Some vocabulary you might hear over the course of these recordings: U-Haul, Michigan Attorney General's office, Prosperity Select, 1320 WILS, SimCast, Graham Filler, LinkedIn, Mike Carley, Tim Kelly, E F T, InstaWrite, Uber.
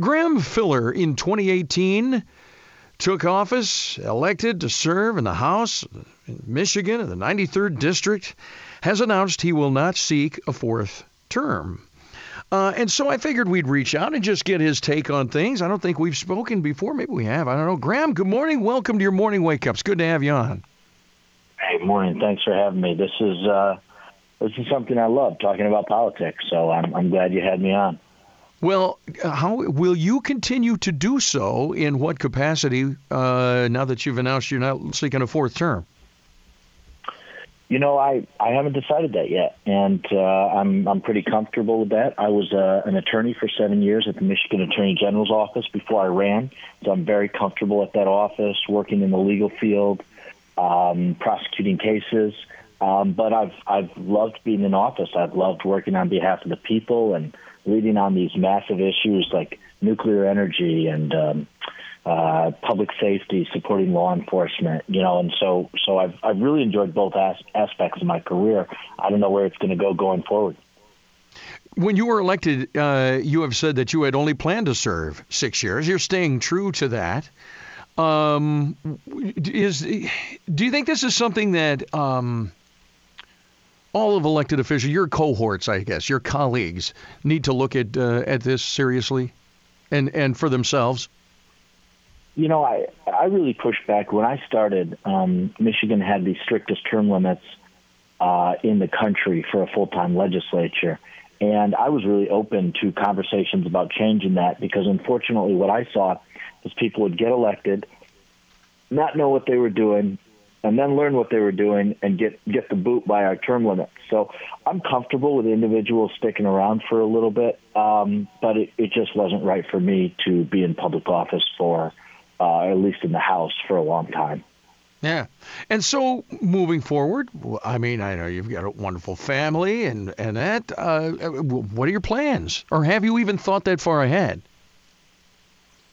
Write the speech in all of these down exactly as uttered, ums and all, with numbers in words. Graham Filler in twenty eighteen took office, elected to serve in the House in Michigan in the ninety-third District, has announced he will not seek a fourth term. Uh, and so I figured we'd reach out and just get his take on things. I don't think we've spoken before. Maybe we have. I don't know. Graham, good morning. Welcome to your morning wake-ups. Good to have you on. Hey, morning. Thanks for having me. This is uh, this is something I love, talking about politics, so I'm, I'm glad you had me on. Well, how will you continue to do so, in what capacity, uh, now that you've announced you're not seeking a fourth term? You know, I, I haven't decided that yet, and uh, I'm I'm pretty comfortable with that. I was uh, an attorney for seven years at the Michigan Attorney General's office before I ran, so I'm very comfortable at that office, working in the legal field, um, prosecuting cases. Um, but I've I've loved being in office. I've loved working on behalf of the people and leading on these massive issues like nuclear energy and um, Uh, public safety, supporting law enforcement, you know, and so so I've I've really enjoyed both as- aspects of my career. I don't know where it's going to go going forward. When you were elected, uh, you have said that you had only planned to serve six years. You're staying true to that. Um, is do you think this is something that um, all of elected officials, your cohorts, I guess, your colleagues, need to look at uh, at this seriously, and and for themselves? You know, I, I really pushed back. When I started, um, Michigan had the strictest term limits uh, in the country for a full-time legislature. And I was really open to conversations about changing that because, unfortunately, what I saw is people would get elected, not know what they were doing, and then learn what they were doing and get, get the boot by our term limits. So I'm comfortable with individuals sticking around for a little bit, um, but it, it just wasn't right for me to be in public office for Uh, at least in the House, for a long time. Yeah. And so moving forward, I mean, I know you've got a wonderful family and, and that. Uh, what are your plans? Or have you even thought that far ahead?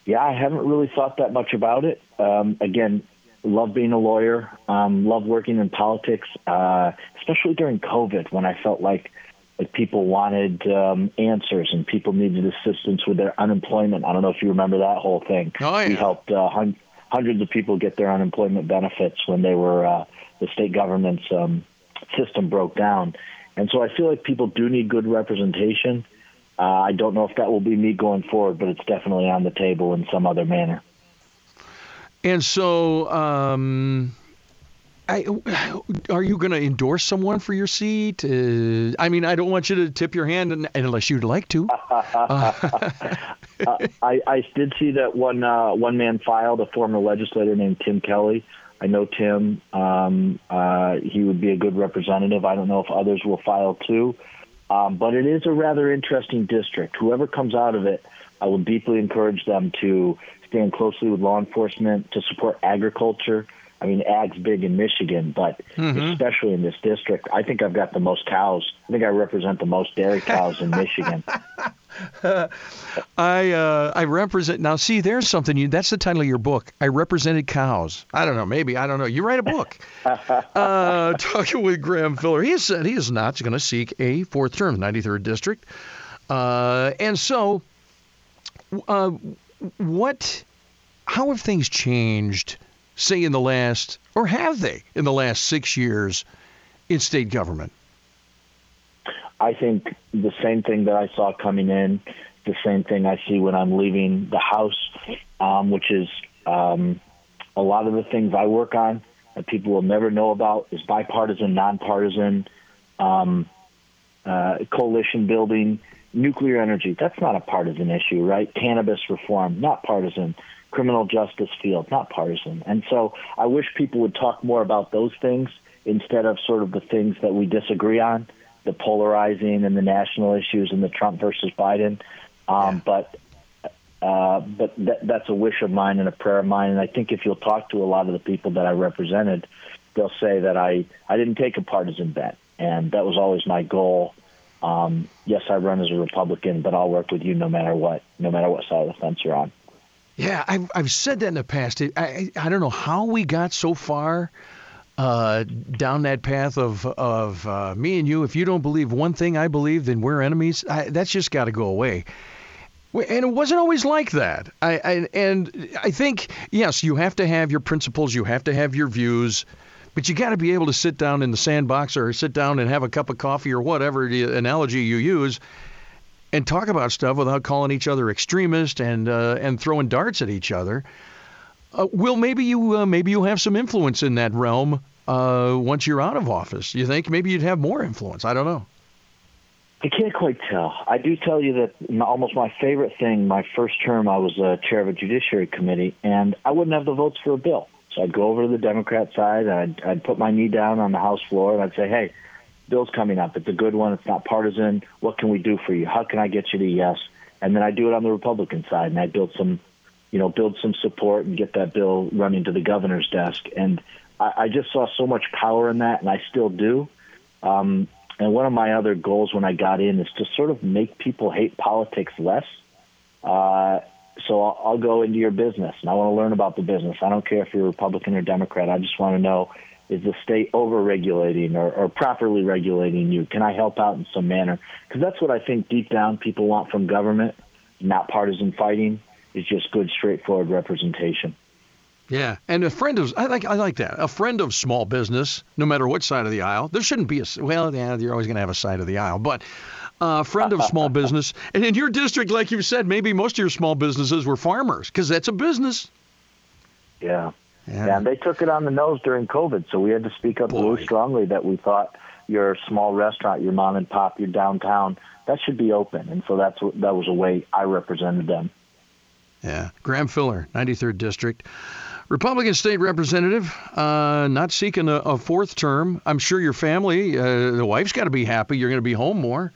Yeah, I haven't really thought that much about it. Um, again, love being a lawyer, um, love working in politics, uh, especially during COVID when I felt like Like people wanted um, answers and people needed assistance with their unemployment. I don't know if you remember that whole thing. Oh, yeah. We helped uh, hun- hundreds of people get their unemployment benefits when they were uh, the state government's um, system broke down. And so I feel like people do need good representation. Uh, I don't know if that will be me going forward, but it's definitely on the table in some other manner. And so um I, are you going to endorse someone for your seat? Uh, I mean, I don't want you to tip your hand unless you'd like to. uh, I, I did see that one uh, one man filed, a former legislator named Tim Kelly. I know Tim. Um, uh, he would be a good representative. I don't know if others will file too. Um, but it is a rather interesting district. Whoever comes out of it, I will deeply encourage them to stand closely with law enforcement, to support agriculture. I mean, ag's big in Michigan, but mm-hmm. especially in this district, I think I've got the most cows. I think I represent the most dairy cows in Michigan. uh, I uh, I represent, now see, there's something, you, that's the title of your book, I Represented Cows. I don't know, maybe, I don't know. You write a book. uh, talking with Graham Filler, he said he is not going to seek a fourth term, ninety-third District. Uh, and so, uh, what, how have things changed, say, in the last, or have they, in the last six years in state government? I think the same thing that I saw coming in, the same thing I see when I'm leaving the House, um, which is um, a lot of the things I work on that people will never know about is bipartisan, nonpartisan, um, uh, coalition building, nuclear energy. That's not a partisan issue, right? Cannabis reform, not partisan. Criminal justice field, not partisan. And so I wish people would talk more about those things instead of sort of the things that we disagree on, the polarizing and the national issues and the Trump versus Biden. Um, yeah. But uh, but th- that's a wish of mine and a prayer of mine. And I think if you'll talk to a lot of the people that I represented, they'll say that I, I didn't take a partisan bet. And that was always my goal. Um, yes, I run as a Republican, but I'll work with you no matter what, no matter what side of the fence you're on. Yeah, I've, I've said that in the past. I, I I don't know how we got so far uh, down that path of of uh, me and you. If you don't believe one thing I believe, then we're enemies. I, that's just got to go away. And it wasn't always like that. I, I and I think, yes, you have to have your principles, you have to have your views, but you got to be able to sit down in the sandbox or sit down and have a cup of coffee or whatever the analogy you use and talk about stuff without calling each other extremist and uh, and throwing darts at each other. Uh, well, maybe you uh, maybe you have some influence in that realm uh, once you're out of office. You think maybe you'd have more influence. I don't know. I can't quite tell. I do tell you that my, almost my favorite thing, my first term, I was uh, chair of a judiciary committee, and I wouldn't have the votes for a bill. So I'd go over to the Democrat side, and I'd, I'd put my knee down on the House floor, and I'd say, hey, bill's coming up. It's a good one. It's not partisan. What can we do for you? How can I get you to yes? And then I'd do it on the Republican side, and I'd build some, you know, build some support and get that bill running to the governor's desk. And I, I just saw so much power in that, and I still do. Um And one of my other goals when I got in is to sort of make people hate politics less. Uh, so I'll, I'll go into your business, and I want to learn about the business. I don't care if you're Republican or Democrat. I just want to know, is the state over-regulating or, or properly regulating you? Can I help out in some manner? Because that's what I think deep down people want from government, not partisan fighting. It's just good, straightforward representation. Yeah, and a friend of I like I like that. A friend of small business, no matter what side of the aisle. There shouldn't be a well. Yeah, you're always going to have a side of the aisle, but a uh, friend of small business. And in your district, like you said, maybe most of your small businesses were farmers because that's a business. Yeah. yeah, yeah. They took it on the nose during COVID, so we had to speak up Boy. really strongly that we thought your small restaurant, your mom and pop, your downtown, that should be open. And so that's that was a way I represented them. Yeah, Graham Filler, ninety-third district. Republican state representative, uh, not seeking a, a fourth term. I'm sure your family, uh, the wife's got to be happy. You're going to be home more.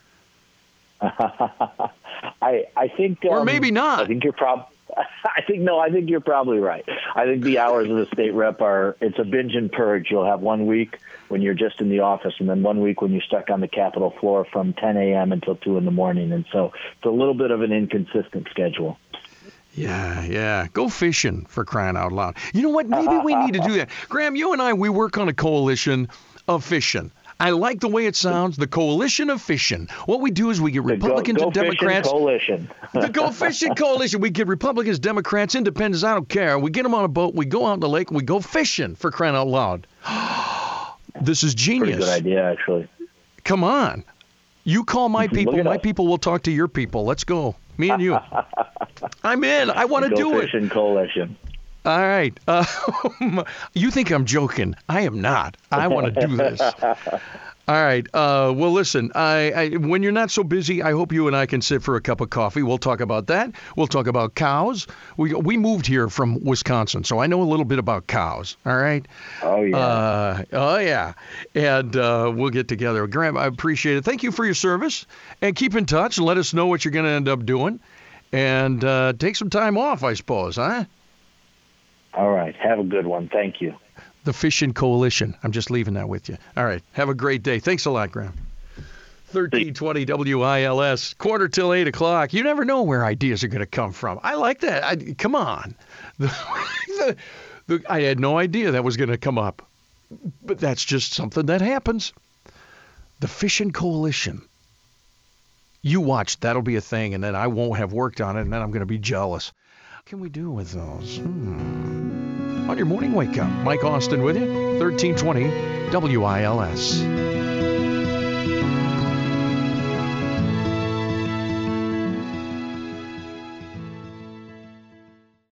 I I think, um, or maybe not. I think you're probably. I think no. I think you're probably right. I think the hours of the state rep are. It's a binge and purge. You'll have one week when you're just in the office, and then one week when you're stuck on the Capitol floor from ten a.m. until two in the morning. And so it's a little bit of an inconsistent schedule. Yeah, yeah. Go fishing, for crying out loud. You know what? Maybe we need to do that. Graham, you and I, we work on a coalition of fishing. I like the way it sounds, the coalition of fishing. What we do is we get Republicans go, go and Democrats. The Go Fishing Coalition. The Go Fishing Coalition. We get Republicans, Democrats, Independents, I don't care. We get them on a boat, we go out on the lake, we go fishing, for crying out loud. This is genius. Pretty good idea, actually. Come on. You call my people, my us. people will talk to your people. Let's go. Me and you. I'm in. I want to do it. Coalition. All right. Uh, you think I'm joking. I am not. I want to do this. All right. Uh, well, listen, I, I when you're not so busy, I hope you and I can sit for a cup of coffee. We'll talk about that. We'll talk about cows. We we moved here from Wisconsin, so I know a little bit about cows. All right. Oh, yeah. Uh, oh, yeah. And uh, we'll get together. Graham, I appreciate it. Thank you for your service. And keep in touch and let us know what you're going to end up doing. And uh, take some time off, I suppose, huh? All right. Have a good one. Thank you. The Fishing Coalition. I'm just leaving that with you. All right. Have a great day. Thanks a lot, Graham. thirteen twenty W I L S, quarter till eight o'clock. You never know where ideas are going to come from. I like that. I, come on. The, the, the, I had no idea that was going to come up. But that's just something that happens. The Fishing Coalition. You watch. That'll be a thing, and then I won't have worked on it, and then I'm going to be jealous. What can we do with those? Hmm. On your morning wake up, Mike Austin with you, thirteen twenty W I L S.